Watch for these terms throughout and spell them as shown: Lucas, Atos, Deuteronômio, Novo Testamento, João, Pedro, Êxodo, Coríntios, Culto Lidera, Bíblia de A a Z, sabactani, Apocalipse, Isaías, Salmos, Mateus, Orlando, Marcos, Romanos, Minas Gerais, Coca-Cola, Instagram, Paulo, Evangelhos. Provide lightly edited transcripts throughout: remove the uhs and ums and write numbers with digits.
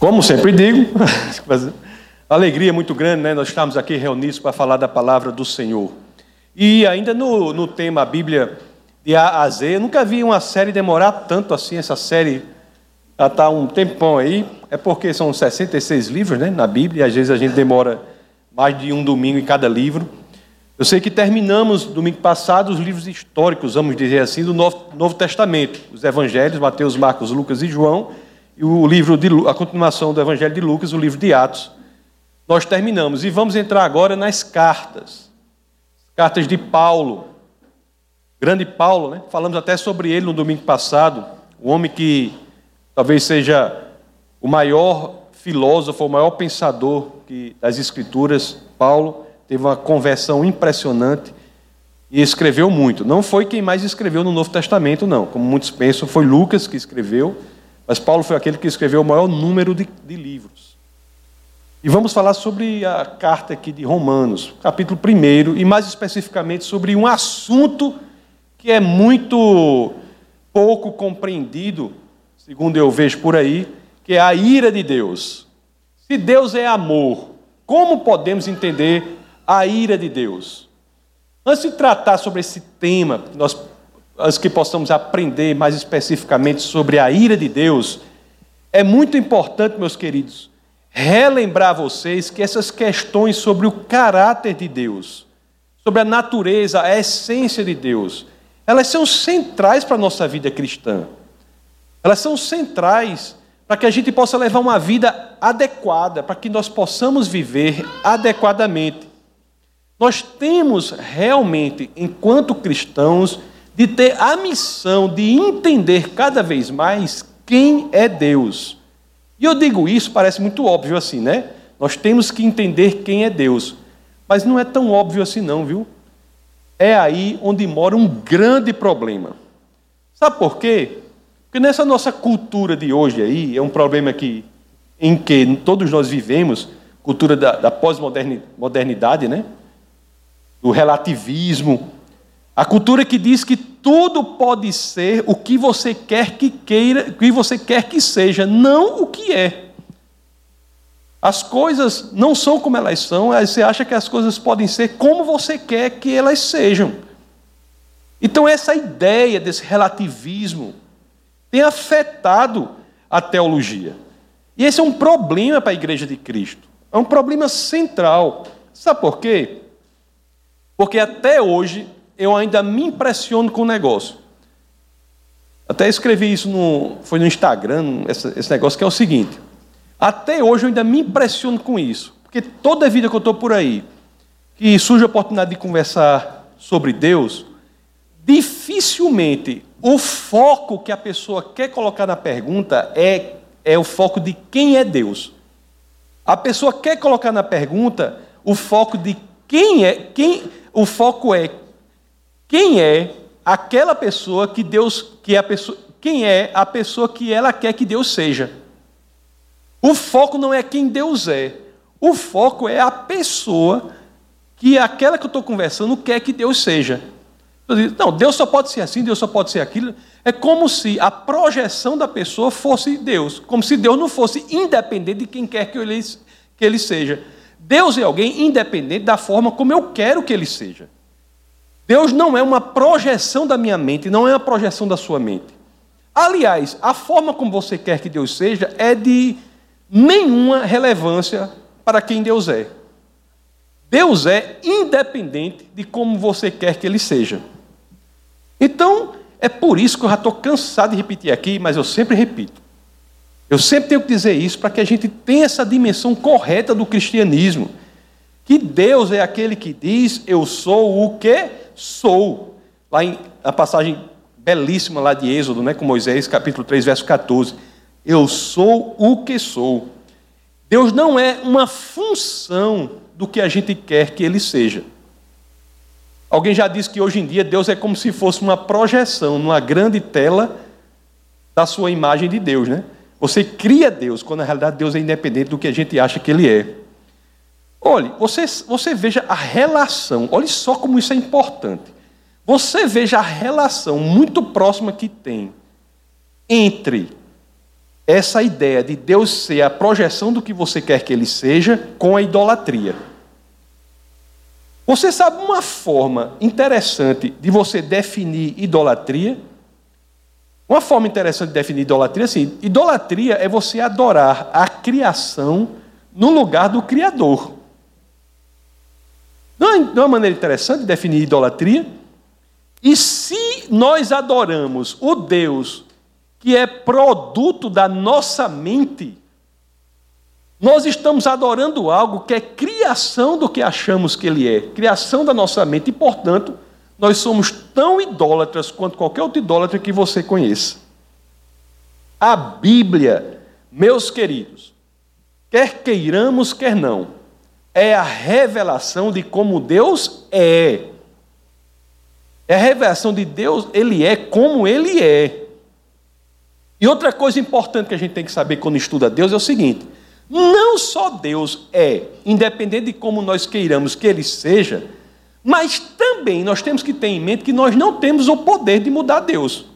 Como sempre digo, alegria muito grande, né? Nós estamos aqui reunidos para falar da palavra do Senhor. E ainda no tema Bíblia de A a Z, eu nunca vi uma série demorar tanto assim. Essa série já está um tempão aí, é porque são 66 livros, né, na Bíblia, e às vezes a gente demora mais de um domingo em cada livro. Eu sei que terminamos, domingo passado, os livros históricos, vamos dizer assim, do Novo Testamento, os Evangelhos, Mateus, Marcos, Lucas e João, e o livro a continuação do Evangelho de Lucas, o livro de Atos. Nós terminamos e vamos entrar agora nas cartas. As cartas de Paulo, grande Paulo, né? Falamos até sobre ele no domingo passado, o homem que talvez seja o maior filósofo, o maior pensador das Escrituras. Paulo teve uma conversão impressionante e escreveu muito. Não foi quem mais escreveu no Novo Testamento, não. Como muitos pensam, foi Lucas que escreveu, mas Paulo foi aquele que escreveu o maior número de livros. E vamos falar sobre a carta aqui de Romanos, capítulo 1, e mais especificamente sobre um assunto que é muito pouco compreendido, segundo eu vejo por aí, que é a ira de Deus. Se Deus é amor, como podemos entender a ira de Deus? Antes de tratar sobre esse tema, antes que possamos aprender mais especificamente sobre a ira de Deus, é muito importante, meus queridos, relembrar a vocês que essas questões sobre o caráter de Deus, sobre a natureza, a essência de Deus, elas são centrais para a nossa vida cristã. Elas são centrais para que a gente possa levar uma vida adequada, para que nós possamos viver adequadamente. Nós temos realmente, enquanto cristãos, de ter a missão de entender cada vez mais quem é Deus. E eu digo isso, parece muito óbvio assim, né? Nós temos que entender quem é Deus. Mas não é tão óbvio assim não, viu? É aí onde mora um grande problema. Sabe por quê? Porque nessa nossa cultura de hoje aí, é um problema em que todos nós vivemos, cultura da pós-modernidade, né? Do relativismo. A cultura que diz que tudo pode ser o que você quer que queira, o que você quer que seja, não o que é. As coisas não são como elas são, aí você acha que as coisas podem ser como você quer que elas sejam. Então essa ideia desse relativismo tem afetado a teologia. E esse é um problema para a Igreja de Cristo. É um problema central. Sabe por quê? Porque até hoje eu ainda me impressiono com o negócio. Até escrevi isso foi no Instagram, esse negócio que é o seguinte. Até hoje eu ainda me impressiono com isso. Porque toda a vida que eu estou por aí, que surge a oportunidade de conversar sobre Deus, dificilmente o foco que a pessoa quer colocar na pergunta é o foco de quem é Deus. A pessoa quer colocar na pergunta o foco de quem é aquela pessoa que Deus, quem é a pessoa que ela quer que Deus seja. O foco não é quem Deus é. O foco é a pessoa que aquela que eu estou conversando quer que Deus seja. Não, Deus só pode ser assim, Deus só pode ser aquilo. É como se a projeção da pessoa fosse Deus, como se Deus não fosse independente de quem quer que ele seja. Deus é alguém independente da forma como eu quero que ele seja. Deus não é uma projeção da minha mente, não é uma projeção da sua mente. Aliás, a forma como você quer que Deus seja é de nenhuma relevância para quem Deus é. Deus é independente de como você quer que ele seja. Então, é por isso que eu já estou cansado de repetir aqui, mas eu sempre repito. Eu sempre tenho que dizer isso para que a gente tenha essa dimensão correta do cristianismo. Que Deus é aquele que diz, eu sou o que sou. Lá na passagem belíssima lá de Êxodo, né, com Moisés, capítulo 3, verso 14. Eu sou o que sou. Deus não é uma função do que a gente quer que ele seja. Alguém já disse que hoje em dia Deus é como se fosse uma projeção numa grande tela da sua imagem de Deus, né? Você cria Deus, quando na realidade Deus é independente do que a gente acha que ele é. Olhe, você veja a relação, olhe só como isso é importante. Você veja a relação muito próxima que tem entre essa ideia de Deus ser a projeção do que você quer que ele seja com a idolatria. Você sabe uma forma interessante de você definir idolatria? Uma forma interessante de definir idolatria, assim, idolatria é você adorar a criação no lugar do Criador. Não é uma maneira interessante de definir idolatria? E se nós adoramos o Deus que é produto da nossa mente, nós estamos adorando algo que é criação do que achamos que ele é, criação da nossa mente, e, portanto, nós somos tão idólatras quanto qualquer outro idólatra que você conheça. A Bíblia, meus queridos, quer queiramos, quer não, é a revelação de como Deus é. É a revelação de Deus, ele é como ele é. E outra coisa importante que a gente tem que saber quando estuda Deus é o seguinte: não só Deus é, independente de como nós queiramos que ele seja, mas também nós temos que ter em mente que nós não temos o poder de mudar Deus.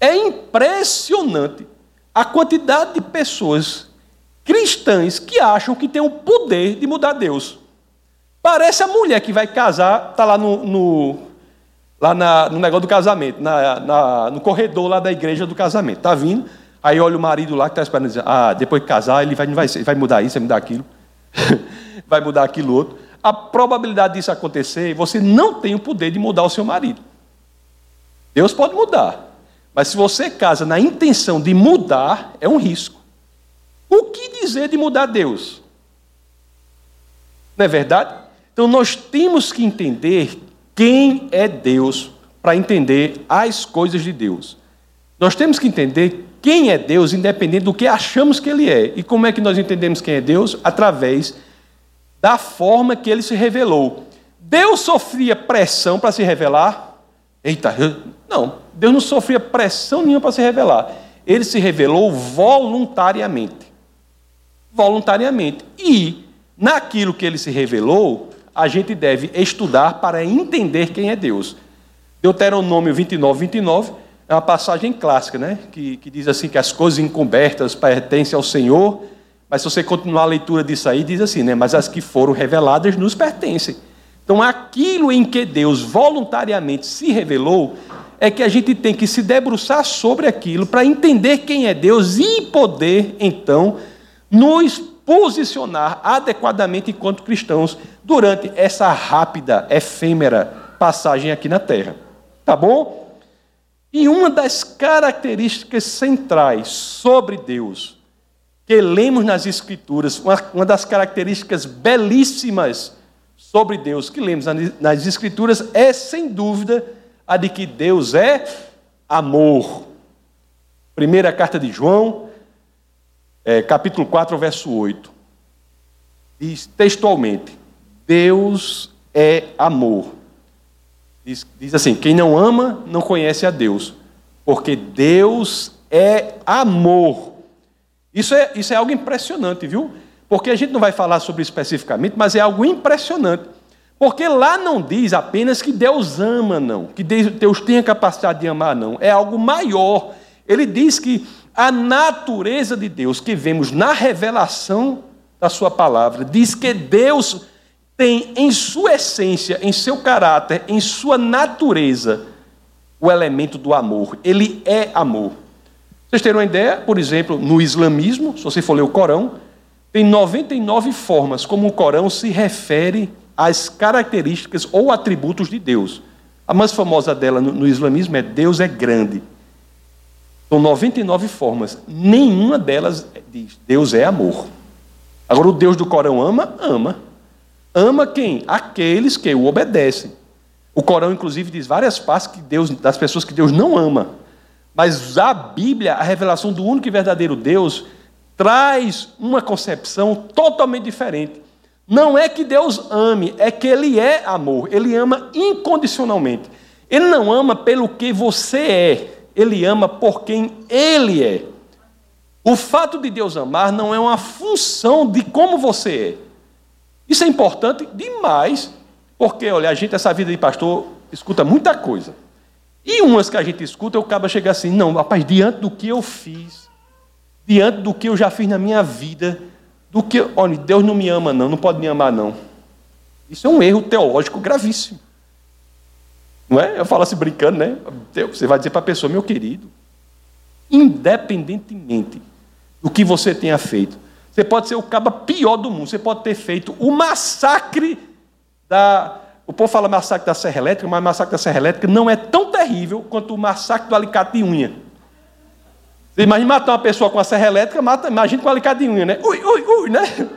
É impressionante a quantidade de pessoas cristãs que acham que tem o poder de mudar Deus. Parece a mulher que vai casar, está lá no negócio do casamento, no corredor lá da igreja do casamento, está vindo, aí olha o marido lá que está esperando, diz, depois de casar ele vai mudar isso, vai mudar aquilo, vai mudar aquilo outro. A probabilidade disso acontecer, você não tem o poder de mudar o seu marido. Deus pode mudar, mas se você casa na intenção de mudar, é um risco. O que dizer de mudar Deus? Não é verdade? Então nós temos que entender quem é Deus para entender as coisas de Deus. Nós temos que entender quem é Deus, independente do que achamos que ele é. E como é que nós entendemos quem é Deus? Através da forma que ele se revelou. Deus sofria pressão para se revelar? Não, Deus não sofria pressão nenhuma para se revelar. Ele se revelou voluntariamente. Voluntariamente. E naquilo que ele se revelou, a gente deve estudar para entender quem é Deus. Deuteronômio 29:29 é uma passagem clássica, né? Que diz assim que as coisas encobertas pertencem ao Senhor. Mas se você continuar a leitura disso aí, diz assim, né? Mas as que foram reveladas nos pertencem. Então, aquilo em que Deus voluntariamente se revelou, é que a gente tem que se debruçar sobre aquilo para entender quem é Deus e poder, então, nos posicionar adequadamente enquanto cristãos durante essa rápida, efêmera passagem aqui na Terra. Tá bom? E uma das características centrais sobre Deus que lemos nas Escrituras, uma das características belíssimas sobre Deus que lemos nas Escrituras é, sem dúvida, a de que Deus é amor. Primeira carta de João, capítulo 4, verso 8. Diz textualmente, Deus é amor. Diz assim, quem não ama não conhece a Deus, porque Deus é amor. Isso é algo impressionante, viu? Porque a gente não vai falar sobre isso especificamente, mas é algo impressionante. Porque lá não diz apenas que Deus ama, não. Que Deus tem a capacidade de amar, não. É algo maior. Ele diz que a natureza de Deus, que vemos na revelação da sua palavra, diz que Deus tem em sua essência, em seu caráter, em sua natureza, o elemento do amor. Ele é amor. Vocês terem uma ideia, por exemplo, no islamismo, se você for ler o Corão, tem 99 formas como o Corão se refere às características ou atributos de Deus. A mais famosa dela no islamismo é Deus é grande. São 99 formas. Nenhuma delas diz Deus é amor. Agora, o Deus do Corão ama? Ama. Ama quem? Aqueles que o obedecem. O Corão, inclusive, diz várias partes que Deus, das pessoas que Deus não ama. Mas a Bíblia, a revelação do único e verdadeiro Deus, traz uma concepção totalmente diferente. Não é que Deus ame, é que ele é amor. Ele ama incondicionalmente. Ele não ama pelo que você é. Ele ama por quem ele é. O fato de Deus amar não é uma função de como você é. Isso é importante demais, porque, olha, a gente, essa vida de pastor, escuta muita coisa. E umas que a gente escuta, o caba chega assim, não, rapaz, diante do que eu fiz, diante do que eu já fiz na minha vida, do que, olha, Deus não me ama não, não pode me amar não. Isso é um erro teológico gravíssimo. Não é? Eu falo assim brincando, né? Você vai dizer para a pessoa, meu querido, independentemente do que você tenha feito, você pode ser o caba pior do mundo, você pode ter feito o massacre da... O povo fala massacre da serra elétrica, mas o massacre da serra elétrica não é tão terrível quanto o massacre do alicate de unha. Você imagina matar uma pessoa com a serra elétrica, mata, imagina com o alicate de unha, né? Ui, ui, ui, né?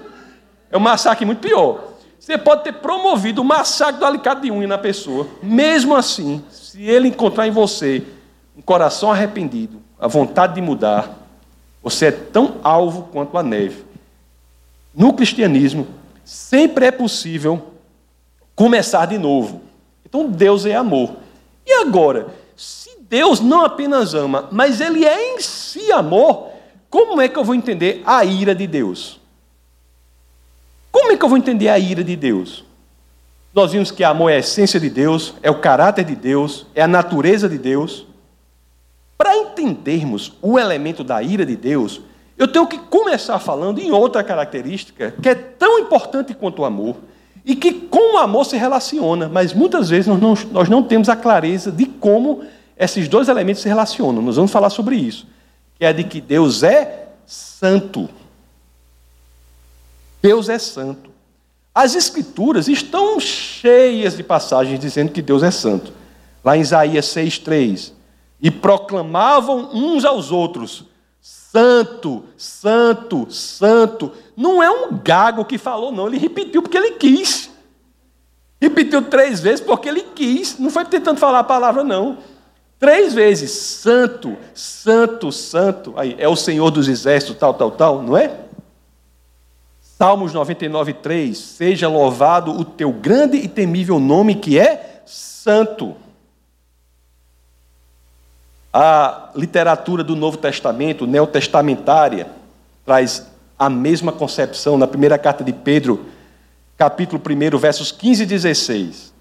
É um massacre muito pior. Você pode ter promovido o massacre do alicate de unha na pessoa. Mesmo assim, se ele encontrar em você um coração arrependido, a vontade de mudar, você é tão alvo quanto a neve. No cristianismo, sempre é possível começar de novo. Então, Deus é amor. E agora, se Deus não apenas ama, mas Ele é em si amor, como é que eu vou entender a ira de Deus? Como é que eu vou entender a ira de Deus? Nós vimos que amor é a essência de Deus, é o caráter de Deus, é a natureza de Deus. Para entendermos o elemento da ira de Deus, eu tenho que começar falando em outra característica que é tão importante quanto o amor, e que com o amor se relaciona, mas muitas vezes nós não temos a clareza de como esses dois elementos se relacionam. Nós vamos falar sobre isso, que é a de que Deus é santo. Deus é santo. As Escrituras estão cheias de passagens dizendo que Deus é santo. Lá em Isaías 6,3, e proclamavam uns aos outros, santo, santo, santo. Não é um gago que falou, não. Ele repetiu porque ele quis. Repetiu 3 vezes porque ele quis. Não foi tentando falar a palavra, não. 3 vezes. Santo, santo, santo. Aí, é o Senhor dos Exércitos, tal, tal, tal. Não é? Salmos 99,3. Seja louvado o teu grande e temível nome, que é santo. A literatura do Novo Testamento, neotestamentária, traz a mesma concepção na primeira carta de Pedro, capítulo 1, versos 15 e 16.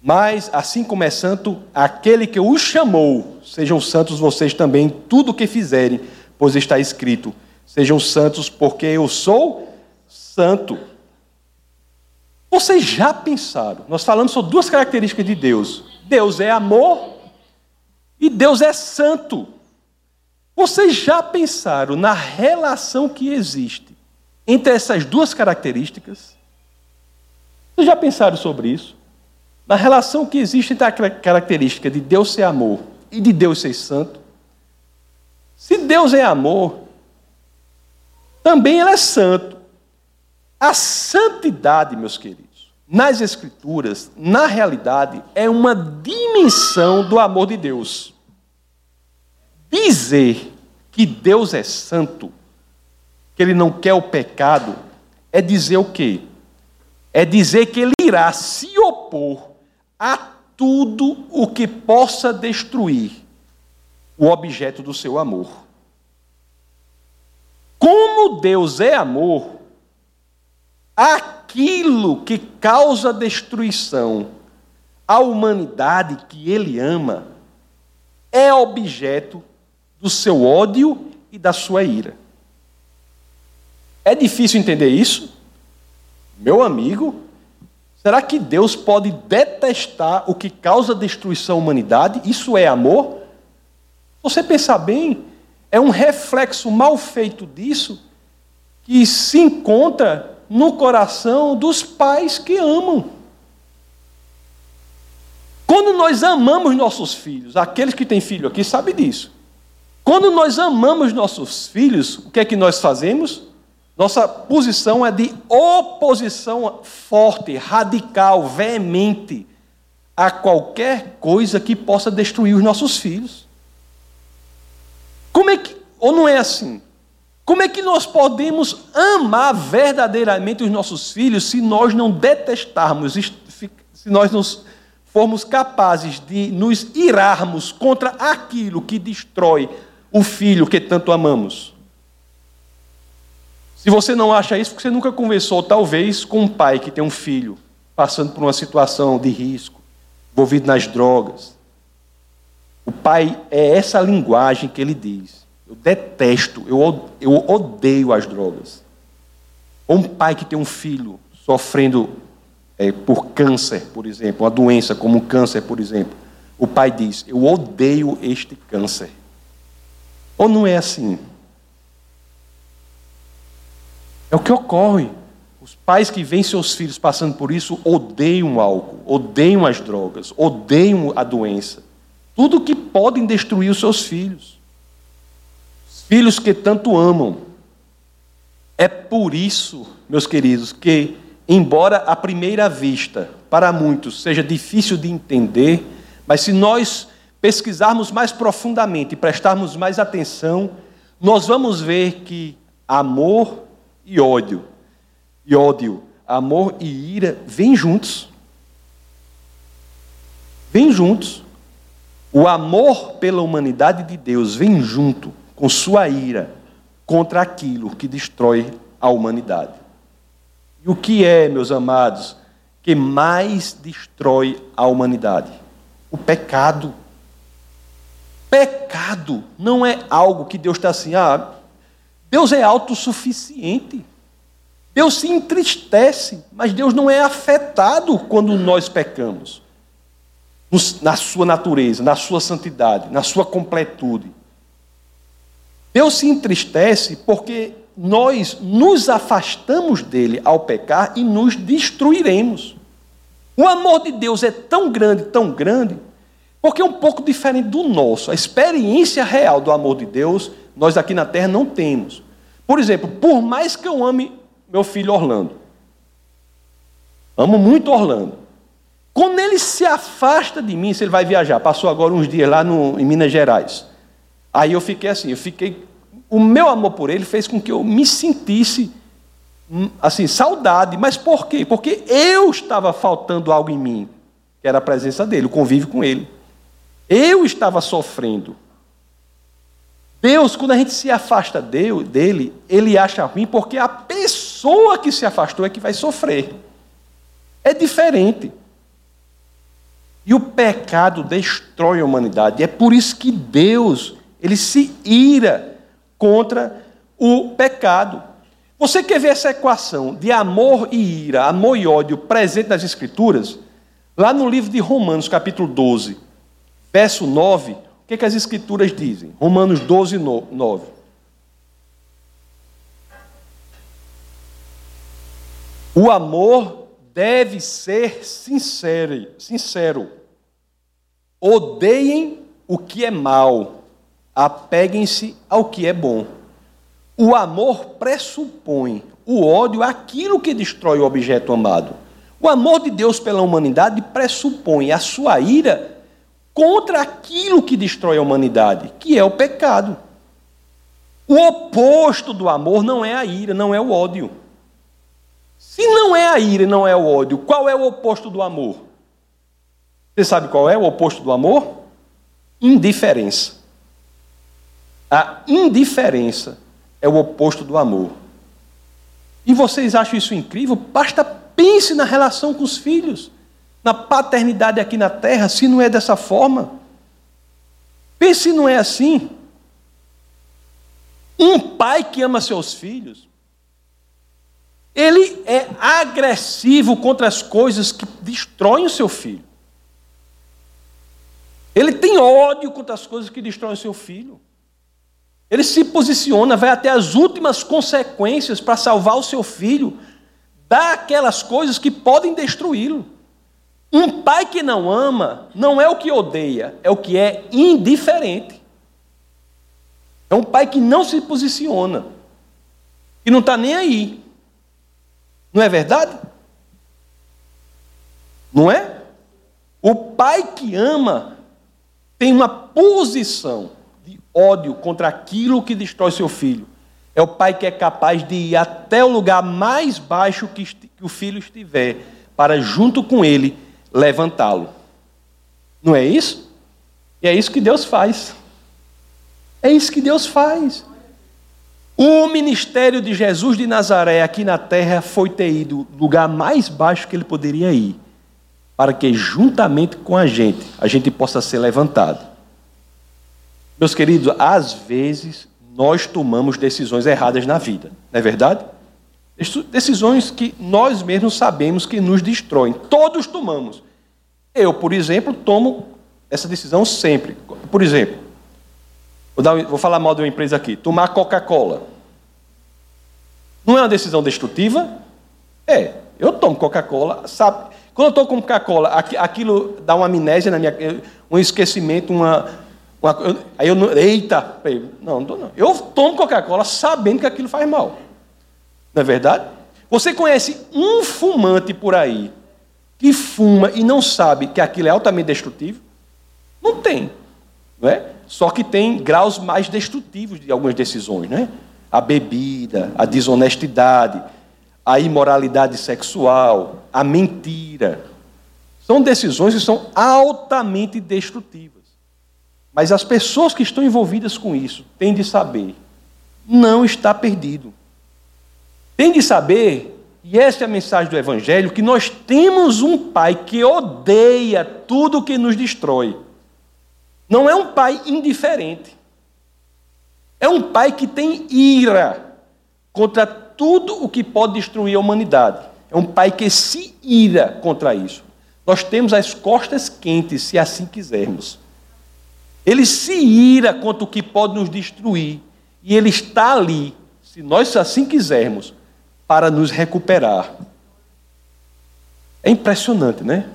Mas, assim como é santo, aquele que os chamou, sejam santos vocês também, tudo o que fizerem, pois está escrito, sejam santos porque eu sou santo. Vocês já pensaram, nós falamos sobre 2 características de Deus. Deus é amor e Deus é santo. Vocês já pensaram na relação que existe entre essas 2 características? Vocês já pensaram sobre isso? Na relação que existe entre a característica de Deus ser amor e de Deus ser santo? Se Deus é amor, também Ele é santo. A santidade, meus queridos, nas Escrituras, na realidade, é uma dimensão do amor de Deus. Dizer que Deus é santo, que Ele não quer o pecado, é dizer o quê? É dizer que Ele irá se opor a tudo o que possa destruir o objeto do seu amor. Como Deus é amor, aquilo que causa destruição à humanidade que Ele ama é objeto do seu ódio e da sua ira. É difícil entender isso? Meu amigo, será que Deus pode detestar o que causa destruição à humanidade? Isso é amor? Se você pensar bem, é um reflexo mal feito disso que se encontra no coração dos pais que amam. Quando nós amamos nossos filhos, aqueles que têm filho aqui sabem disso. Quando nós amamos nossos filhos, o que é que nós fazemos? Nossa posição é de oposição forte, radical, veemente a qualquer coisa que possa destruir os nossos filhos. Como é que, ou não é assim? Como é que nós podemos amar verdadeiramente os nossos filhos se nós não detestarmos, se nós nos formos capazes de nos irarmos contra aquilo que destrói o filho que tanto amamos? Se você não acha isso, porque você nunca conversou, talvez, com um pai que tem um filho passando por uma situação de risco, envolvido nas drogas. O pai é essa linguagem que ele diz. Eu detesto, eu odeio as drogas. Ou um pai que tem um filho sofrendo por câncer, por exemplo, uma doença como o câncer, por exemplo. O pai diz, eu odeio este câncer. Ou não é assim? É o que ocorre. Os pais que veem seus filhos passando por isso odeiam o álcool, odeiam as drogas, odeiam a doença. Tudo que podem destruir os seus filhos. Os filhos que tanto amam. É por isso, meus queridos, que, embora à primeira vista, para muitos, seja difícil de entender, mas se nós pesquisarmos mais profundamente e prestarmos mais atenção, nós vamos ver que amor e ódio, amor e ira vêm juntos. Vêm juntos. O amor pela humanidade de Deus vem junto com sua ira contra aquilo que destrói a humanidade. E o que é, meus amados, que mais destrói a humanidade? O pecado. Pecado não é algo que Deus está assim, Deus é autossuficiente. Deus se entristece, mas Deus não é afetado quando nós pecamos. Na sua natureza, na sua santidade, na sua completude. Deus se entristece porque nós nos afastamos dele ao pecar e nos destruiremos. O amor de Deus é tão grande, porque é um pouco diferente do nosso. A experiência real do amor de Deus, nós aqui na Terra não temos. Por exemplo, por mais que eu ame meu filho Orlando, amo muito Orlando, quando ele se afasta de mim, se ele vai viajar, passou agora uns dias lá em Minas Gerais, aí eu fiquei assim, o meu amor por ele fez com que eu me sentisse assim, saudade. Mas por quê? Porque eu estava faltando algo em mim, que era a presença dele, o convívio com ele. Eu estava sofrendo. Deus, quando a gente se afasta dele, ele acha ruim porque a pessoa que se afastou é que vai sofrer. É diferente. E o pecado destrói a humanidade. É por isso que Deus, ele se ira contra o pecado. Você quer ver essa equação de amor e ira, amor e ódio presente nas Escrituras? Lá no livro de Romanos, capítulo 12, verso 9, o que as Escrituras dizem? Romanos 12, 9. O amor deve ser sincero. Odeiem o que é mal, apeguem-se ao que é bom. O amor pressupõe o ódio àquilo que destrói o objeto amado. O amor de Deus pela humanidade pressupõe a sua ira contra aquilo que destrói a humanidade, que é o pecado. O oposto do amor não é a ira, não é o ódio. Se não é a ira e não é o ódio, qual é o oposto do amor? Você sabe qual é o oposto do amor? Indiferença. A indiferença é o oposto do amor. E vocês acham isso incrível? Pense na relação com os filhos, na paternidade aqui na Terra, se não é dessa forma. Pense se não é assim. Um pai que ama seus filhos, ele é agressivo contra as coisas que destroem o seu filho. Ele tem ódio contra as coisas que destroem o seu filho. Ele se posiciona, vai até as últimas consequências para salvar o seu filho daquelas coisas que podem destruí-lo. Um pai que não ama não é o que odeia, é o que é indiferente. É um pai que não se posiciona, que não está nem aí. Não é verdade? Não é? O pai que ama tem uma posição de ódio contra aquilo que destrói seu filho. É o pai que é capaz de ir até o lugar mais baixo que o filho estiver, para, junto com ele, levantá-lo. Não é isso? E é isso que Deus faz. É isso que Deus faz. O ministério de Jesus de Nazaré aqui na Terra foi ter ido o lugar mais baixo que ele poderia ir, para que, juntamente com a gente possa ser levantado. Meus queridos, às vezes nós tomamos decisões erradas na vida. Não é verdade? Decisões que nós mesmos sabemos que nos destroem. Todos tomamos. Eu, por exemplo, tomo essa decisão sempre. Por exemplo, vou falar mal de uma empresa aqui. Tomar Coca-Cola. Não é uma decisão destrutiva? É. Eu tomo Coca-Cola, sabe? Quando eu tomo Coca-Cola, aquilo dá uma amnésia na minha... Um esquecimento, aí eu não... Eita! Não. Eu tomo Coca-Cola sabendo que aquilo faz mal. Não é verdade? Você conhece um fumante por aí que fuma e não sabe que aquilo é altamente destrutivo? Não tem. Não é? Só que tem graus mais destrutivos de algumas decisões, né? A bebida, a desonestidade, a imoralidade sexual, a mentira. São decisões que são altamente destrutivas. Mas as pessoas que estão envolvidas com isso têm de saber, não está perdido. Têm de saber, e essa é a mensagem do Evangelho, que nós temos um Pai que odeia tudo que nos destrói. Não é um Pai indiferente. É um Pai que tem ira contra tudo o que pode destruir a humanidade. É um Pai que se ira contra isso. Nós temos as costas quentes, se assim quisermos. Ele se ira contra o que pode nos destruir. E Ele está ali, se nós assim quisermos, para nos recuperar. É impressionante, né?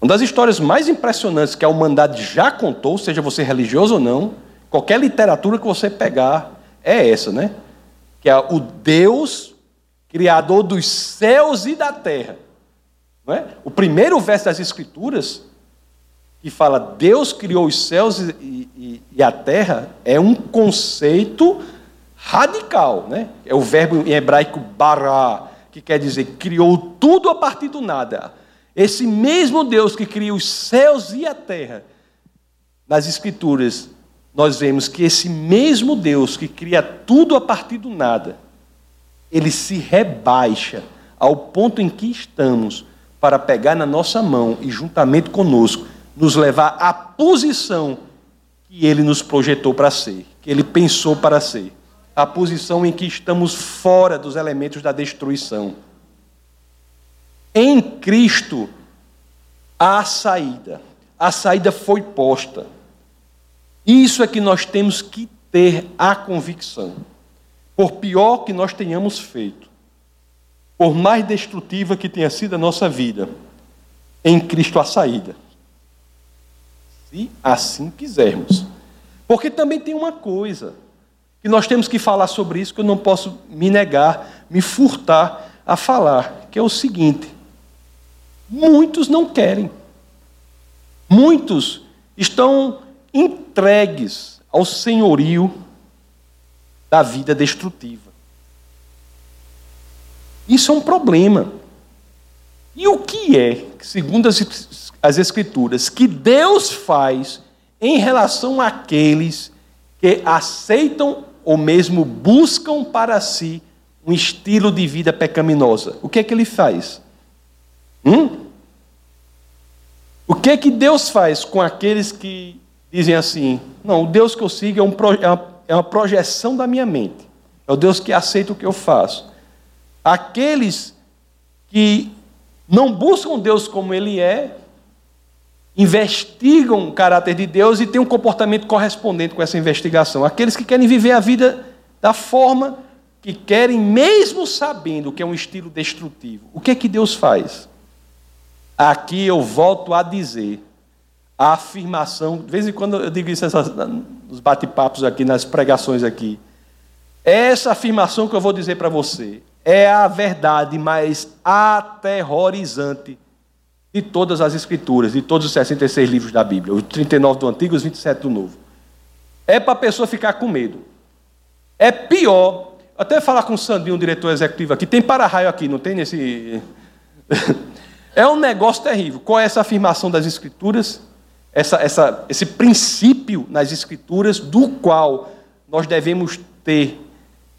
Uma das histórias mais impressionantes que a humanidade já contou, seja você religioso ou não, qualquer literatura que você pegar é essa, né? Que é o Deus criador dos céus e da terra. Não é? O primeiro verso das Escrituras, que fala Deus criou os céus e a terra, é um conceito radical, né? É o verbo em hebraico bara, que quer dizer criou tudo a partir do nada. Esse mesmo Deus que cria os céus e a terra, nas Escrituras, nós vemos que esse mesmo Deus que cria tudo a partir do nada, ele se rebaixa ao ponto em que estamos para pegar na nossa mão e juntamente conosco nos levar à posição que ele nos projetou para ser, que ele pensou para ser. A posição em que estamos fora dos elementos da destruição. Em Cristo, há saída. A saída foi posta. Isso é que nós temos que ter a convicção. Por pior que nós tenhamos feito, por mais destrutiva que tenha sido a nossa vida, em Cristo há saída. Se assim quisermos. Porque também tem uma coisa, que nós temos que falar sobre isso, que eu não posso me negar, me furtar a falar, que é o seguinte. Muitos não querem. Muitos estão entregues ao senhorio da vida destrutiva. Isso é um problema. E o que é, segundo as Escrituras, que Deus faz em relação àqueles que aceitam ou mesmo buscam para si um estilo de vida pecaminosa? O que é que ele faz? O que é que Deus faz com aqueles que dizem assim, não, o Deus que eu sigo é uma projeção da minha mente. É o Deus que aceita o que eu faço. Aqueles que não buscam Deus como Ele é, investigam o caráter de Deus e têm um comportamento correspondente com essa investigação. Aqueles que querem viver a vida da forma que querem, mesmo sabendo que é um estilo destrutivo. O que é que Deus faz? Aqui eu volto a dizer... A afirmação, de vez em quando eu digo isso nos bate-papos aqui, nas pregações aqui. Essa afirmação que eu vou dizer para você é a verdade mais aterrorizante de todas as Escrituras, de todos os 66 livros da Bíblia, os 39 do Antigo e os 27 do Novo. É para a pessoa ficar com medo. É pior, até falar com o Sandinho, o diretor executivo aqui, tem para-raio aqui, não tem nesse... É um negócio terrível. Qual é essa afirmação das Escrituras? Esse princípio nas Escrituras do qual nós devemos ter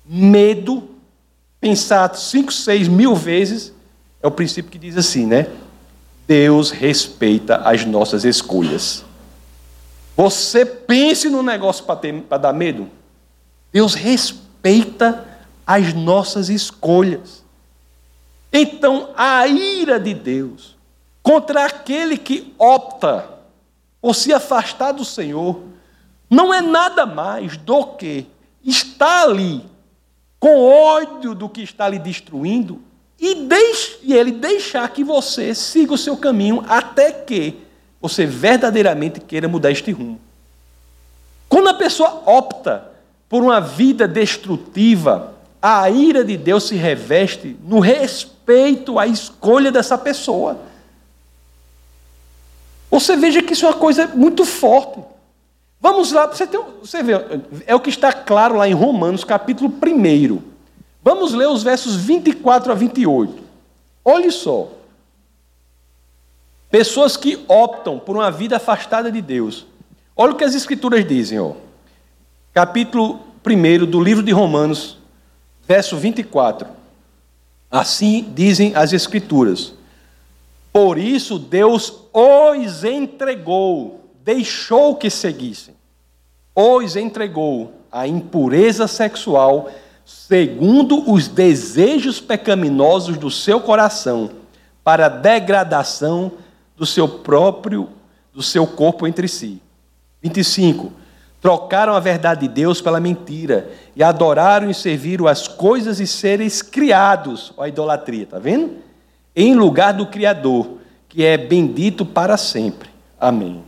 medo, pensar 5, 6 mil vezes, é o princípio que diz assim, né? Deus respeita as nossas escolhas. Você pense num negócio para dar medo? Deus respeita as nossas escolhas. Então, a ira de Deus contra aquele que opta por se afastar do Senhor não é nada mais do que estar ali com ódio do que está lhe destruindo e ele deixar que você siga o seu caminho até que você verdadeiramente queira mudar este rumo. Quando a pessoa opta por uma vida destrutiva, a ira de Deus se reveste no respeito à escolha dessa pessoa. Você veja que isso é uma coisa muito forte. Vamos lá, você vê, é o que está claro lá em Romanos, capítulo 1. Vamos ler os versos 24 a 28. Olhe só. Pessoas que optam por uma vida afastada de Deus. Olha o que as Escrituras dizem, ó. Capítulo 1 do livro de Romanos, verso 24. Assim dizem as Escrituras. Por isso Deus os entregou, deixou que seguissem. Os entregou à impureza sexual, segundo os desejos pecaminosos do seu coração, para a degradação do seu corpo entre si. 25. Trocaram a verdade de Deus pela mentira e adoraram e serviram as coisas e seres criados. Ó, a idolatria, está vendo? Em lugar do Criador, que é bendito para sempre. Amém.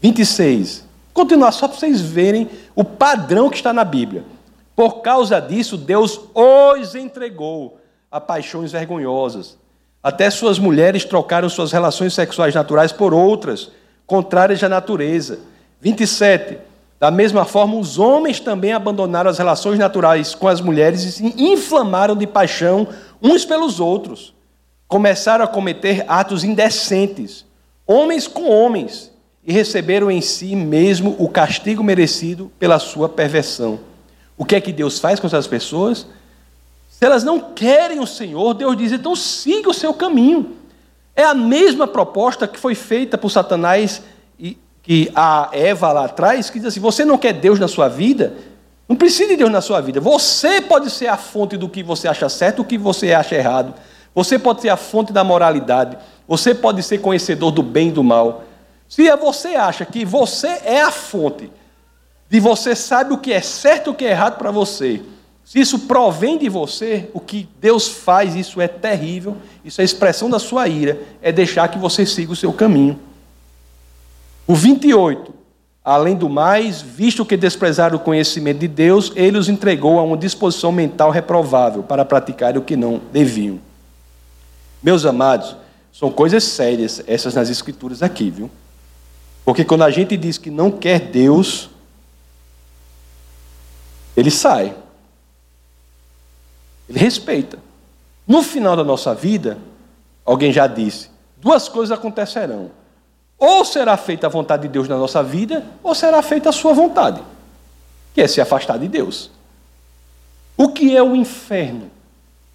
26. Continuar só para vocês verem o padrão que está na Bíblia. Por causa disso, Deus os entregou a paixões vergonhosas. Até suas mulheres trocaram suas relações sexuais naturais por outras, contrárias à natureza. 27. Da mesma forma, os homens também abandonaram as relações naturais com as mulheres e se inflamaram de paixão uns pelos outros. Começaram a cometer atos indecentes, homens com homens, e receberam em si mesmo o castigo merecido pela sua perversão. O que é que Deus faz com essas pessoas? Se elas não querem o Senhor, Deus diz, então siga o seu caminho. É a mesma proposta que foi feita por Satanás e que a Eva lá atrás, que diz assim, você não quer Deus na sua vida? Não precisa de Deus na sua vida. Você pode ser a fonte do que você acha certo, o que você acha errado. Você pode ser a fonte da moralidade. Você pode ser conhecedor do bem e do mal. Se você acha que você é a fonte, e você sabe o que é certo e o que é errado para você, se isso provém de você, o que Deus faz, isso é terrível, isso é a expressão da sua ira, é deixar que você siga o seu caminho. O 28. Além do mais, visto que desprezaram o conhecimento de Deus, ele os entregou a uma disposição mental reprovável para praticar o que não deviam. Meus amados, são coisas sérias essas nas Escrituras aqui, viu? Porque quando a gente diz que não quer Deus, ele sai. Ele respeita. No final da nossa vida, alguém já disse, duas coisas acontecerão. Ou será feita a vontade de Deus na nossa vida, ou será feita a sua vontade, que é se afastar de Deus. O que é o inferno?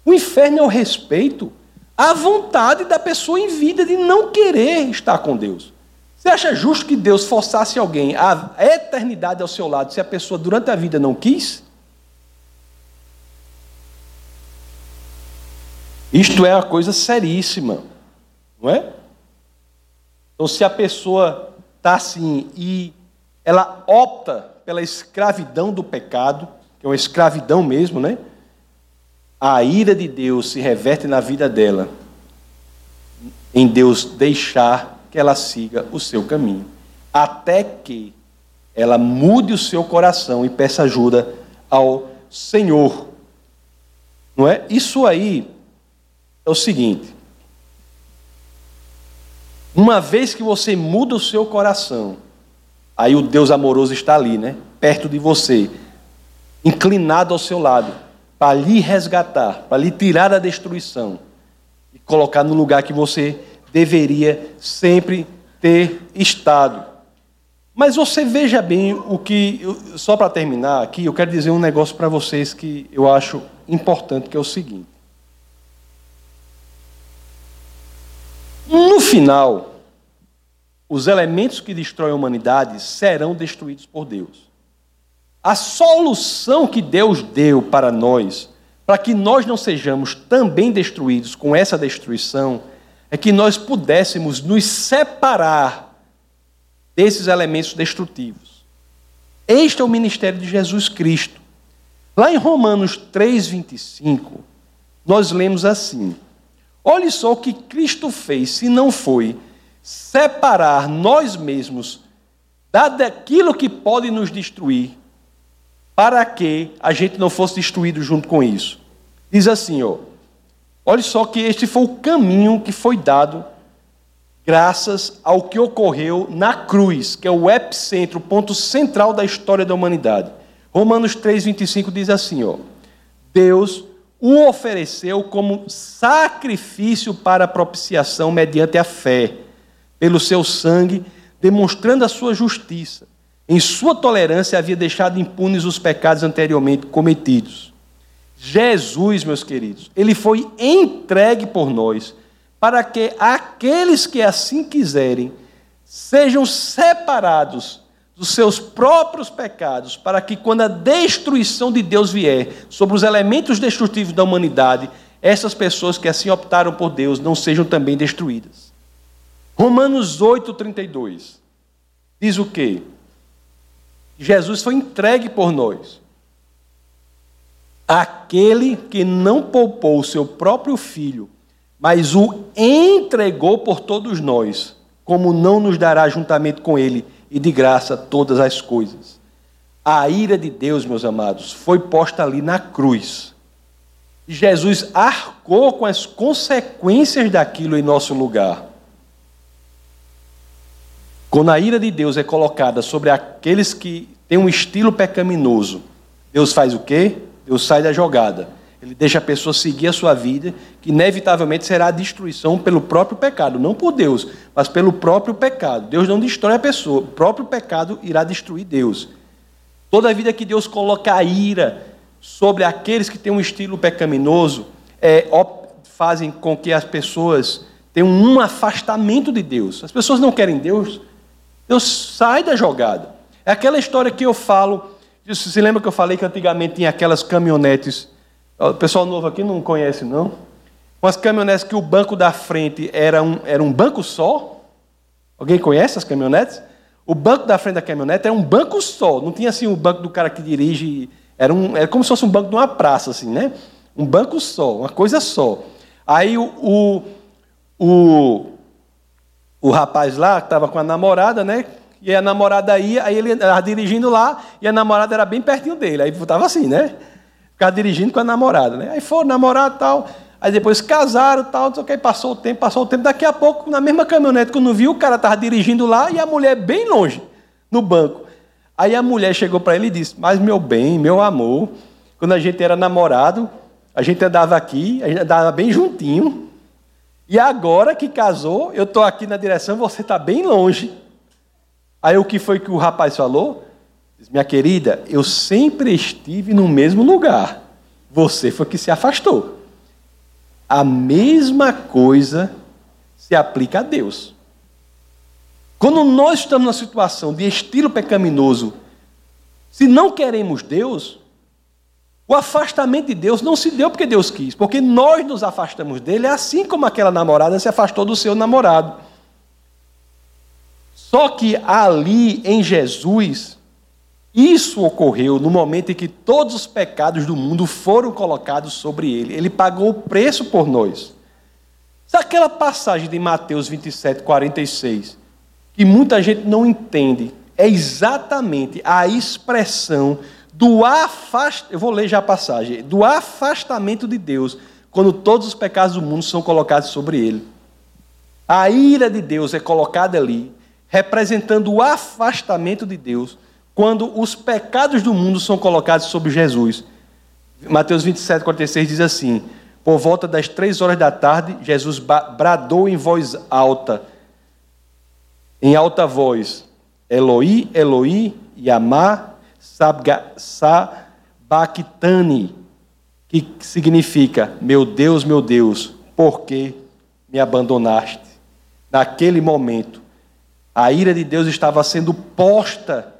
O inferno é o respeito a vontade da pessoa em vida de não querer estar com Deus. Você acha justo que Deus forçasse alguém a eternidade ao seu lado se a pessoa durante a vida não quis? Isto é uma coisa seríssima, não é? Então, se a pessoa está assim e ela opta pela escravidão do pecado, que é uma escravidão mesmo, né? A ira de Deus se reverte na vida dela, em Deus deixar que ela siga o seu caminho, até que ela mude o seu coração e peça ajuda ao Senhor. Não é? Isso aí é o seguinte, uma vez que você muda o seu coração, aí o Deus amoroso está ali, né? Perto de você, inclinado ao seu lado, para lhe resgatar, para lhe tirar da destruição e colocar no lugar que você deveria sempre ter estado. Mas você veja bem o que... Só para terminar aqui, eu quero dizer um negócio para vocês que eu acho importante, que é o seguinte. No final, os elementos que destroem a humanidade serão destruídos por Deus. A solução que Deus deu para nós, para que nós não sejamos também destruídos com essa destruição, é que nós pudéssemos nos separar desses elementos destrutivos. Este é o ministério de Jesus Cristo. Lá em Romanos 3:25, nós lemos assim: olhe só o que Cristo fez, se não foi separar nós mesmos daquilo que pode nos destruir, para que a gente não fosse destruído junto com isso. Diz assim, ó, olha só que este foi o caminho que foi dado graças ao que ocorreu na cruz, que é o epicentro, o ponto central da história da humanidade. Romanos 3:25 diz assim, ó, Deus o ofereceu como sacrifício para a propiciação mediante a fé, pelo seu sangue, demonstrando a sua justiça. Em sua tolerância havia deixado impunes os pecados anteriormente cometidos. Jesus, meus queridos, ele foi entregue por nós para que aqueles que assim quiserem sejam separados dos seus próprios pecados, para que quando a destruição de Deus vier sobre os elementos destrutivos da humanidade, essas pessoas que assim optaram por Deus não sejam também destruídas. Romanos 8:32 diz o quê? Jesus foi entregue por nós. Aquele que não poupou o seu próprio filho, mas o entregou por todos nós, como não nos dará juntamente com ele e de graça todas as coisas? A ira de Deus, meus amados, foi posta ali na cruz. E Jesus arcou com as consequências daquilo em nosso lugar. Quando a ira de Deus é colocada sobre aqueles que têm um estilo pecaminoso, Deus faz o quê? Deus sai da jogada. Ele deixa a pessoa seguir a sua vida, que inevitavelmente será a destruição pelo próprio pecado. Não por Deus, mas pelo próprio pecado. Deus não destrói a pessoa. O próprio pecado irá destruir Deus. Toda a vida que Deus coloca a ira sobre aqueles que têm um estilo pecaminoso, fazem com que as pessoas tenham um afastamento de Deus. As pessoas não querem Deus. Deus sai da jogada. É aquela história que eu falo. Você lembra que eu falei que antigamente tinha aquelas caminhonetes? O pessoal novo aqui não conhece, não? Umas caminhonetes que o banco da frente era um banco só. Alguém conhece as caminhonetes? O banco da frente da caminhonete era um banco só. Não tinha assim o banco do cara que dirige. Era como se fosse um banco de uma praça, assim, né? Um banco só, uma coisa só. Aí o rapaz lá estava com a namorada, né? E a namorada ia, aí ele estava dirigindo lá, e a namorada era bem pertinho dele. Aí estava assim, né? Ficava dirigindo com a namorada, né? Aí foram namorar e tal. Aí depois casaram e tal. Aí passou o tempo. Daqui a pouco, na mesma caminhonete que eu não vi, o cara estava dirigindo lá e a mulher bem longe, no banco. Aí a mulher chegou para ele e disse: mas meu bem, meu amor, quando a gente era namorado, a gente andava aqui, a gente andava bem juntinho. E agora que casou, eu estou aqui na direção, você está bem longe. Aí o que foi que o rapaz falou? Diz: minha querida, eu sempre estive no mesmo lugar. Você foi que se afastou. A mesma coisa se aplica a Deus. Quando nós estamos na situação de estilo pecaminoso, se não queremos Deus, o afastamento de Deus não se deu porque Deus quis, porque nós nos afastamos dele, assim como aquela namorada se afastou do seu namorado. Só que ali em Jesus, isso ocorreu no momento em que todos os pecados do mundo foram colocados sobre ele. Ele pagou o preço por nós. Sabe aquela passagem de Mateus 27:46, que muita gente não entende, é exatamente a expressão do afastamento, eu vou ler já a passagem, do afastamento de Deus, quando todos os pecados do mundo são colocados sobre ele. A ira de Deus é colocada ali, representando o afastamento de Deus, quando os pecados do mundo são colocados sobre Jesus. Mateus 27:46 diz assim: por volta das 3 horas da tarde, Jesus bradou em alta voz, Eloi, Eloi, Yamá, sabactani, que significa: meu Deus, por que me abandonaste? Naquele momento, a ira de Deus estava sendo posta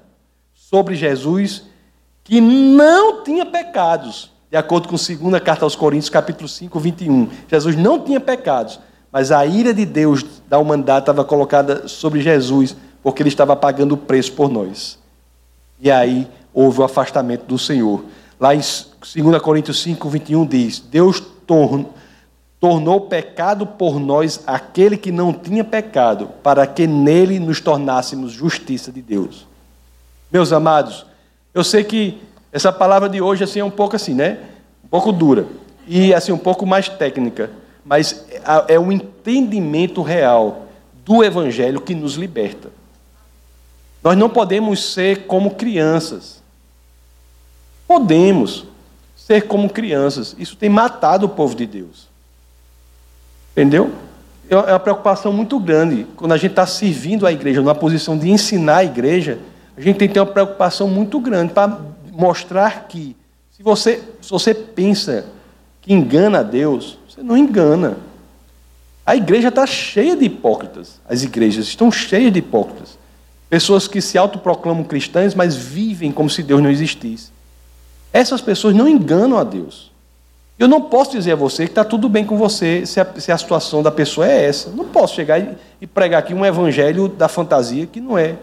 sobre Jesus que não tinha pecados, de acordo com a segunda carta aos Coríntios, capítulo 5, 21. Jesus não tinha pecados, mas a ira de Deus da humanidade estava colocada sobre Jesus, porque ele estava pagando o preço por nós. E aí houve o afastamento do Senhor. Lá em 2 Coríntios 5, 21 diz, Deus tornou pecado por nós aquele que não tinha pecado, para que nele nos tornássemos justiça de Deus. Meus amados, eu sei que essa palavra de hoje assim, é um pouco assim, né? Um pouco dura e assim, um pouco mais técnica, mas é um entendimento real do Evangelho que nos liberta. Nós não podemos ser como crianças. Podemos ser como crianças. Isso tem matado o povo de Deus. Entendeu? É uma preocupação muito grande. Quando a gente está servindo a igreja, numa posição de ensinar a igreja, a gente tem que ter uma preocupação muito grande para mostrar que se você pensa que engana a Deus, você não engana. A igreja está cheia de hipócritas. As igrejas estão cheias de hipócritas. Pessoas que se autoproclamam cristãs, mas vivem como se Deus não existisse. Essas pessoas não enganam a Deus. Eu não posso dizer a você que está tudo bem com você se a situação da pessoa é essa. Não posso chegar e pregar aqui um evangelho da fantasia que não é.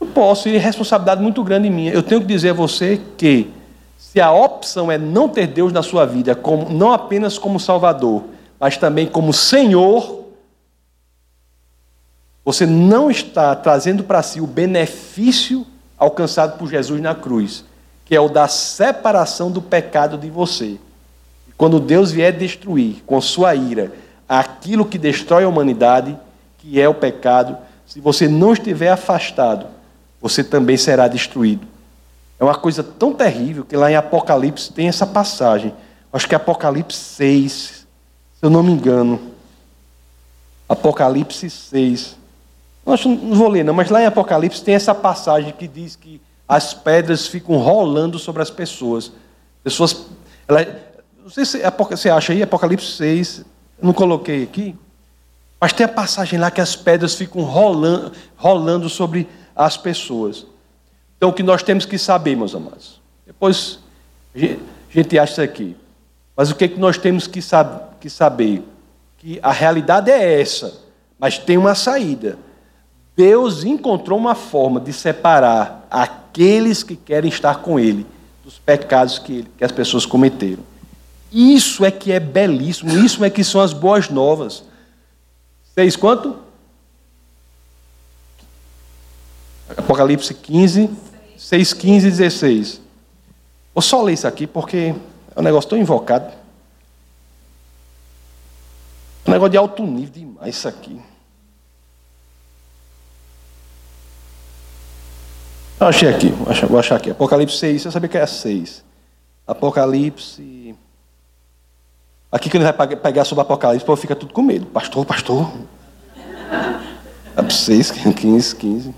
Não posso, e é responsabilidade muito grande minha. Eu tenho que dizer a você que se a opção é não ter Deus na sua vida, não apenas como Salvador, mas também como Senhor, você não está trazendo para si o benefício alcançado por Jesus na cruz, que é o da separação do pecado de você. E quando Deus vier destruir com sua ira aquilo que destrói a humanidade, que é o pecado, se você não estiver afastado, você também será destruído. É uma coisa tão terrível que lá em Apocalipse tem essa passagem. Acho que é Apocalipse 6... se eu não me engano, Apocalipse 6. Não vou ler, não, mas lá em Apocalipse tem essa passagem que diz que as pedras ficam rolando sobre as pessoas. Pessoas. Não sei se você acha aí, Apocalipse 6, eu não coloquei aqui, mas tem a passagem lá que as pedras ficam rolando sobre as pessoas. Então, o que nós temos que saber, meus amados? Depois a gente acha isso aqui. Mas o que é que nós temos que saber? Que a realidade é essa, mas tem uma saída. Deus encontrou uma forma de separar aqueles que querem estar com Ele dos pecados que as pessoas cometeram. Isso é que é belíssimo, isso é que são as boas novas. 6 quanto? Apocalipse 15, 6, 15 e 16. Vou só ler isso aqui porque é um negócio tão invocado. Um negócio de alto nível demais isso aqui. Eu achei aqui, vou achar aqui. Apocalipse 6, eu sabia que era 6. Apocalipse. Aqui que ele vai pegar sobre Apocalipse, o povo fica tudo com medo. Pastor. 6, 15, 15.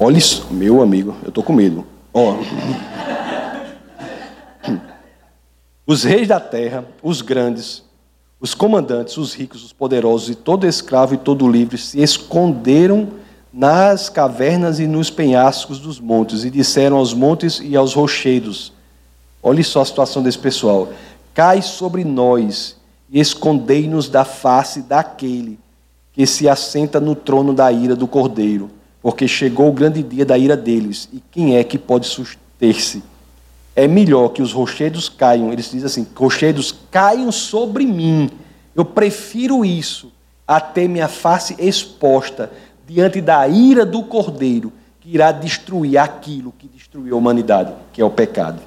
Olha isso, meu amigo, eu tô com medo. Ó. Os reis da terra, os grandes, os comandantes, os ricos, os poderosos e todo escravo e todo livre se esconderam nas cavernas e nos penhascos dos montes e disseram aos montes e aos rochedos. Olha só a situação desse pessoal. Cai sobre nós e escondei-nos da face daquele que se assenta no trono da ira do Cordeiro, porque chegou o grande dia da ira deles. E quem é que pode suster-se? É melhor que os rochedos caiam. Eles dizem assim, rochedos caiam sobre mim. Eu prefiro isso a ter minha face exposta diante da ira do Cordeiro, que irá destruir aquilo que destruiu a humanidade, que é o pecado.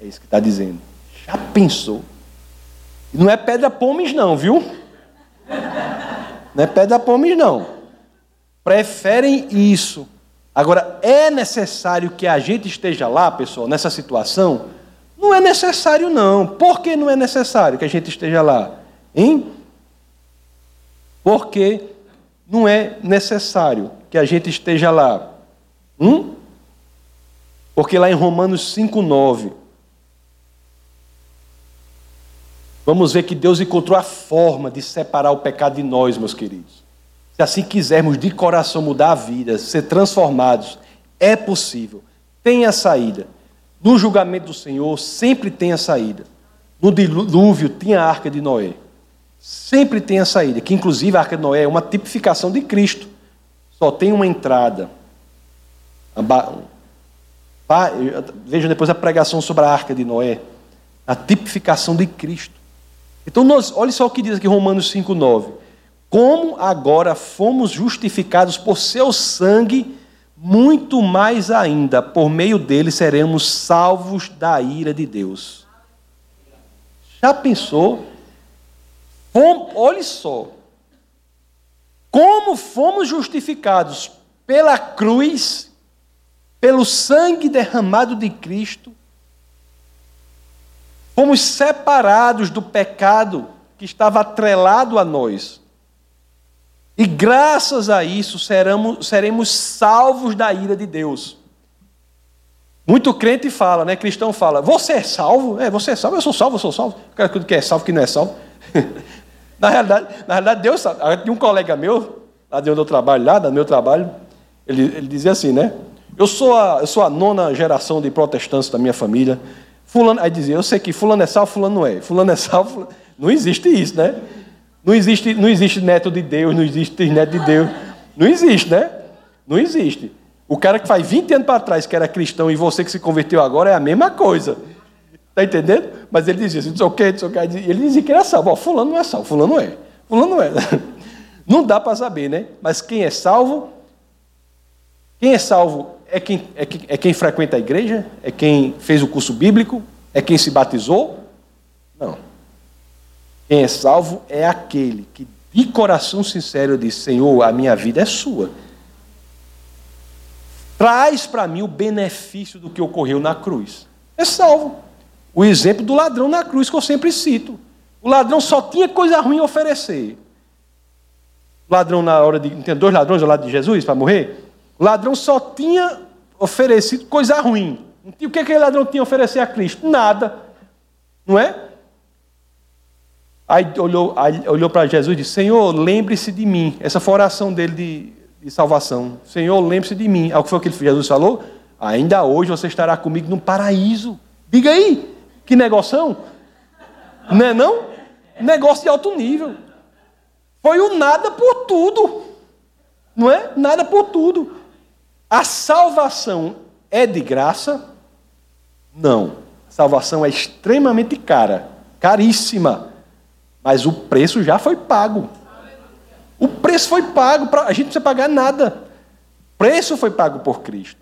É isso que está dizendo. Já pensou? E não é pedra pomes não, viu? Não é pedra pomes não. Preferem isso. Agora, é necessário que a gente esteja lá, pessoal, nessa situação? Não é necessário, não. Por que não é necessário que a gente esteja lá? Hein? Porque não é necessário que a gente esteja lá. Porque lá em Romanos 5,9, vamos ver que Deus encontrou a forma de separar o pecado de nós, meus queridos. Se assim quisermos de coração mudar a vida, ser transformados, é possível. Tem a saída. No julgamento do Senhor sempre tem a saída. No dilúvio tinha a arca de Noé. Sempre tem a saída, que inclusive a arca de Noé é uma tipificação de Cristo. Só tem uma entrada. Vejam depois a pregação sobre a arca de Noé. A tipificação de Cristo. Então, olha só o que diz aqui Romanos 5,9. Como agora fomos justificados por seu sangue, muito mais ainda, por meio dele seremos salvos da ira de Deus. Já pensou? Olha só. Como fomos justificados pela cruz, pelo sangue derramado de Cristo, fomos separados do pecado que estava atrelado a nós. E graças a isso seremos salvos da ira de Deus. Muito crente fala, né? Cristão fala, você é salvo? É, você é salvo, eu sou salvo. O cara que é salvo, que não é salvo. Na realidade, Deus sabe. Tinha um colega meu, lá de onde eu trabalho, ele dizia assim, né? Eu sou a nona geração de protestantes da minha família. Fulano, aí dizia, eu sei que fulano é salvo, fulano não é. Fulano é salvo, fulano... Não existe isso, né? Não existe neto de Deus, não existe neto de Deus. Não existe, né? Não existe. O cara que faz 20 anos para trás que era cristão e você que se converteu agora é a mesma coisa. Está entendendo? Mas ele dizia assim, não sei o quê. Ele dizia que era salvo. Ó, fulano não é salvo, fulano não é. Fulano não é. Não dá para saber, né? Mas quem é salvo... É quem frequenta a igreja? É quem fez o curso bíblico? É quem se batizou? Não. Quem é salvo é aquele que de coração sincero diz, Senhor, a minha vida é sua. Traz para mim o benefício do que ocorreu na cruz. É salvo. O exemplo do ladrão na cruz que eu sempre cito. O ladrão só tinha coisa ruim a oferecer. O ladrão na hora de... Tem dois ladrões ao lado de Jesus para morrer? O ladrão só tinha oferecido coisa ruim. E o que aquele ladrão tinha a oferecer a Cristo? Nada. Não é? Aí olhou para Jesus e disse, Senhor, lembre-se de mim. Essa foi a oração dele de salvação. Senhor, lembre-se de mim. O que foi que Jesus falou? Ainda hoje você estará comigo no paraíso. Diga aí, que negoção? Não é não? Negócio de alto nível. Foi o nada por tudo. Não é? Nada por tudo. A salvação é de graça? Não. A salvação é extremamente cara, caríssima. Mas o preço já foi pago. O preço foi pago, a gente não precisa pagar nada. O preço foi pago por Cristo.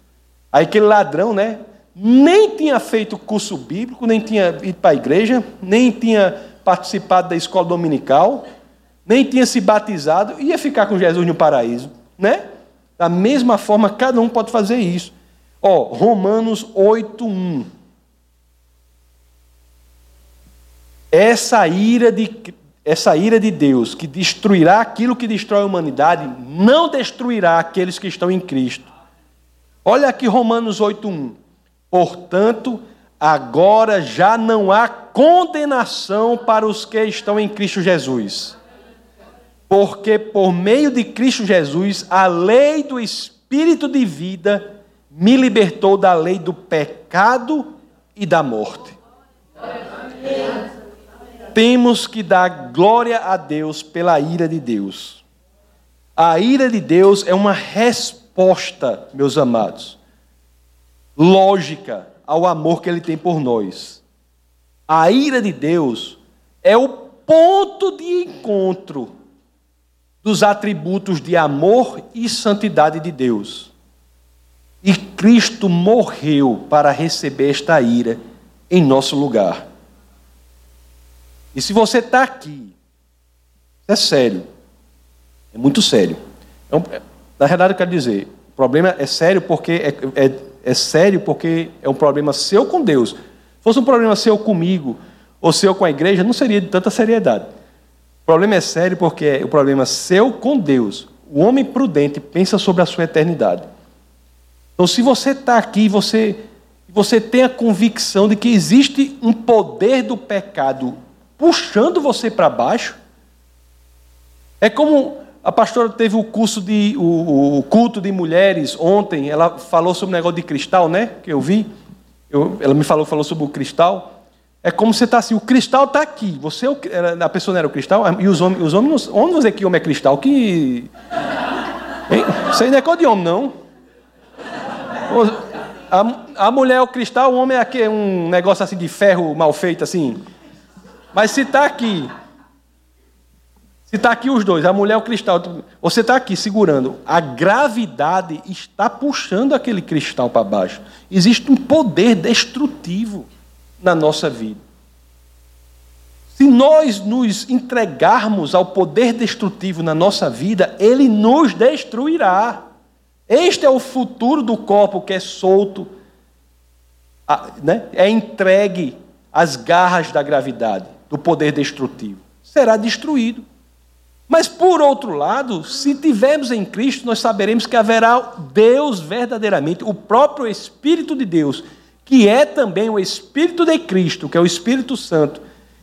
Aí aquele ladrão, né? Nem tinha feito curso bíblico, nem tinha ido para a igreja, nem tinha participado da escola dominical, nem tinha se batizado, ia ficar com Jesus no paraíso, né? Da mesma forma, cada um pode fazer isso. Romanos 8:1. Essa ira de Deus, que destruirá aquilo que destrói a humanidade, não destruirá aqueles que estão em Cristo. Olha aqui Romanos 8:1. Portanto, agora já não há condenação para os que estão em Cristo Jesus. Porque por meio de Cristo Jesus, a lei do Espírito de vida me libertou da lei do pecado e da morte. Temos que dar glória a Deus pela ira de Deus. A ira de Deus é uma resposta, meus amados, lógica ao amor que Ele tem por nós. A ira de Deus é o ponto de encontro dos atributos de amor e santidade de Deus. E Cristo morreu para receber esta ira em nosso lugar. E se você está aqui, é sério, é muito sério. Na realidade, eu quero dizer, o problema é sério porque é um problema seu com Deus. Se fosse um problema seu comigo ou seu com a igreja, não seria de tanta seriedade. O problema é sério porque é o problema seu com Deus. O homem prudente pensa sobre a sua eternidade. Então, se você está aqui, você tem a convicção de que existe um poder do pecado puxando você para baixo. É como A pastora teve o culto de mulheres ontem, ela falou sobre o negócio de cristal, né? Que eu vi. Ela me falou sobre o cristal. É como você está assim, o cristal está aqui. Você, a pessoa não era o cristal, e os homens onde você que homem é cristal? Que. Hein? Isso aí não é coisa de homem, não. A mulher é o cristal, o homem é aqui, um negócio assim de ferro mal feito, assim. Mas se está aqui. Se está aqui os dois, a mulher é o cristal, você está aqui segurando, a gravidade está puxando aquele cristal para baixo. Existe um poder destrutivo na nossa vida. Se nós nos entregarmos ao poder destrutivo na nossa vida, ele nos destruirá. Este é o futuro do corpo que é solto, né? É entregue às garras da gravidade, do poder destrutivo. Será destruído. Mas, por outro lado, se tivermos em Cristo, nós saberemos que haverá Deus verdadeiramente, o próprio Espírito de Deus, que é também o Espírito de Cristo, que é o Espírito Santo,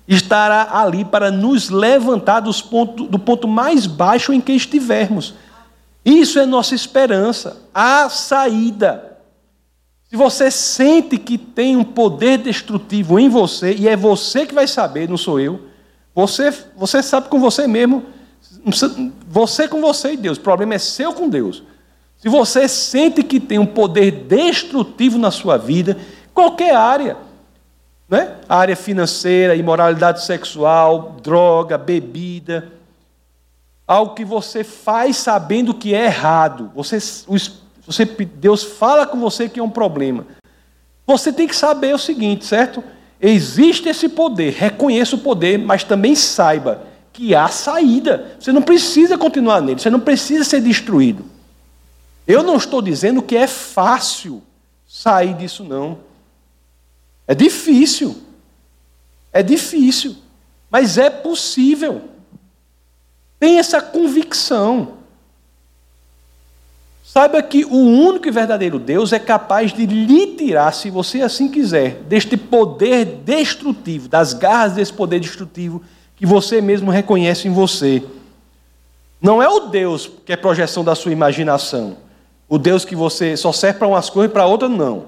estará ali para nos levantar do ponto mais baixo em que estivermos. Isso é nossa esperança, a saída. Se você sente que tem um poder destrutivo em você, e é você que vai saber, não sou eu, você sabe com você mesmo, você com você e Deus, o problema é seu com Deus. Se você sente que tem um poder destrutivo na sua vida, qualquer área, né? Área financeira, imoralidade sexual, droga, bebida, algo que você faz sabendo que é errado, Deus fala com você que é um problema, você tem que saber o seguinte, certo? Existe esse poder, reconheça o poder, mas também saiba que há saída. Você não precisa continuar nele, você não precisa ser destruído. Eu não estou dizendo que é fácil sair disso, não. É difícil. É difícil. Mas é possível. Tenha essa convicção. Saiba que o único e verdadeiro Deus é capaz de lhe tirar, se você assim quiser, deste poder destrutivo, das garras desse poder destrutivo, que você mesmo reconhece em você. Não é o Deus que é projeção da sua imaginação. O Deus que você só serve para umas coisas e para outras, não.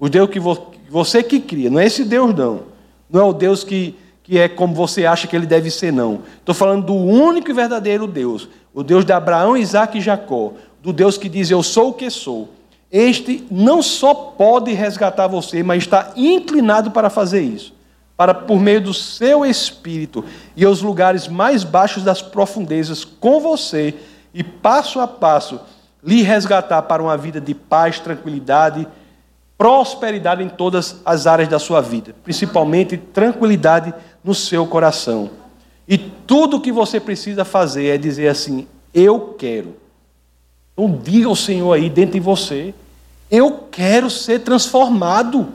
O Deus que você que cria. Não é esse Deus, não. Não é o Deus que é como você acha que ele deve ser, não. Estou falando do único e verdadeiro Deus. O Deus de Abraão, Isaac e Jacó. Do Deus que diz, eu sou o que sou. Este não só pode resgatar você, mas está inclinado para fazer isso. Por meio do seu espírito e aos lugares mais baixos das profundezas com você e passo a passo lhe resgatar para uma vida de paz, tranquilidade, prosperidade em todas as áreas da sua vida, principalmente tranquilidade no seu coração. E tudo o que você precisa fazer é dizer assim, eu quero. Então diga ao Senhor aí dentro de você, eu quero ser transformado,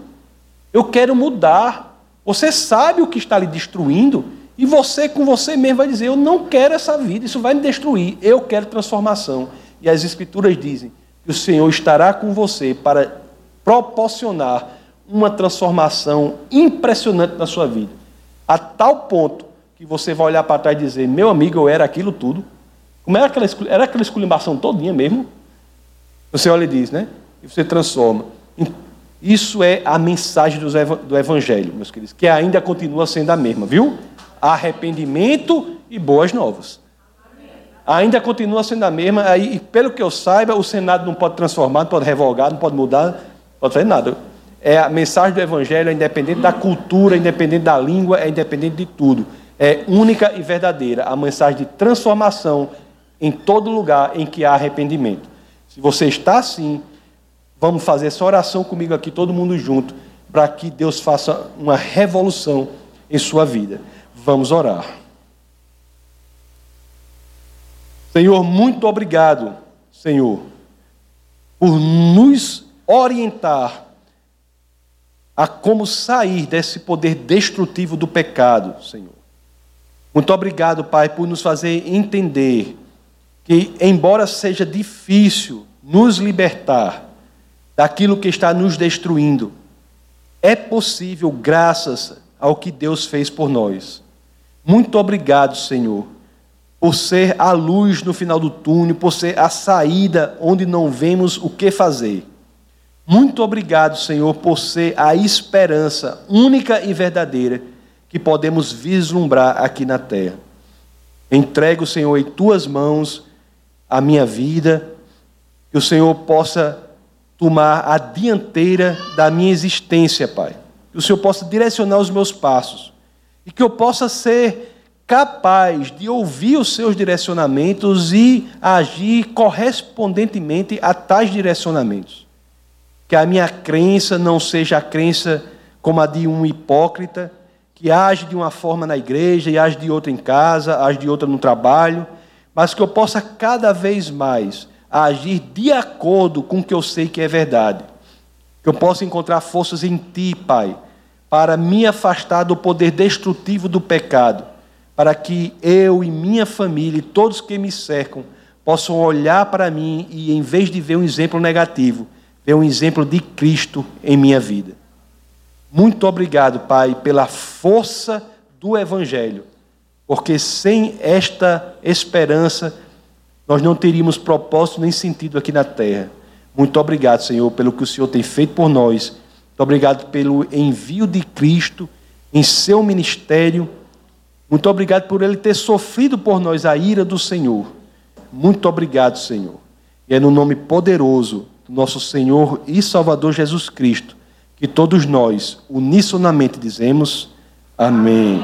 eu quero mudar. Você sabe o que está lhe destruindo e você com você mesmo vai dizer, eu não quero essa vida, isso vai me destruir, eu quero transformação. E as Escrituras dizem que o Senhor estará com você para proporcionar uma transformação impressionante na sua vida. A tal ponto que você vai olhar para trás e dizer, meu amigo, eu era aquilo tudo. Como era aquela esculhambação todinha mesmo? Você olha e diz, né? E você transforma. Isso é a mensagem do Evangelho, meus queridos, que ainda continua sendo a mesma, viu? Arrependimento e boas novas. Ainda continua sendo a mesma, aí, e pelo que eu saiba, o Senado não pode transformar, não pode revogar, não pode mudar, não pode fazer nada. É a mensagem do Evangelho é independente da cultura, independente da língua, é independente de tudo. É única e verdadeira, a mensagem de transformação em todo lugar em que há arrependimento. Se você está assim, vamos fazer essa oração comigo aqui, todo mundo junto, para que Deus faça uma revolução em sua vida. Vamos orar. Senhor, muito obrigado, Senhor, por nos orientar a como sair desse poder destrutivo do pecado, Senhor. Muito obrigado, Pai, por nos fazer entender que, embora seja difícil nos libertar daquilo que está nos destruindo, é possível graças ao que Deus fez por nós. Muito obrigado, Senhor, por ser a luz no final do túnel, por ser a saída onde não vemos o que fazer. Muito obrigado, Senhor, por ser a esperança única e verdadeira que podemos vislumbrar aqui na terra. Entrego, Senhor, em Tuas mãos a minha vida, que o Senhor possa tomar a dianteira da minha existência, Pai. Que o Senhor possa direcionar os meus passos e que eu possa ser capaz de ouvir os seus direcionamentos e agir correspondentemente a tais direcionamentos. Que a minha crença não seja a crença como a de um hipócrita, que age de uma forma na igreja e age de outra em casa, age de outra no trabalho, mas que eu possa cada vez mais agir de acordo com o que eu sei que é verdade. Que eu possa encontrar forças em Ti, Pai, para me afastar do poder destrutivo do pecado, para que eu e minha família e todos que me cercam possam olhar para mim e, em vez de ver um exemplo negativo, ver um exemplo de Cristo em minha vida. Muito obrigado, Pai, pela força do Evangelho, porque sem esta esperança nós não teríamos propósito nem sentido aqui na terra. Muito obrigado, Senhor, pelo que o Senhor tem feito por nós. Muito obrigado pelo envio de Cristo em seu ministério. Muito obrigado por Ele ter sofrido por nós a ira do Senhor. Muito obrigado, Senhor. E é no nome poderoso do nosso Senhor e Salvador Jesus Cristo que todos nós, unissonamente, dizemos amém.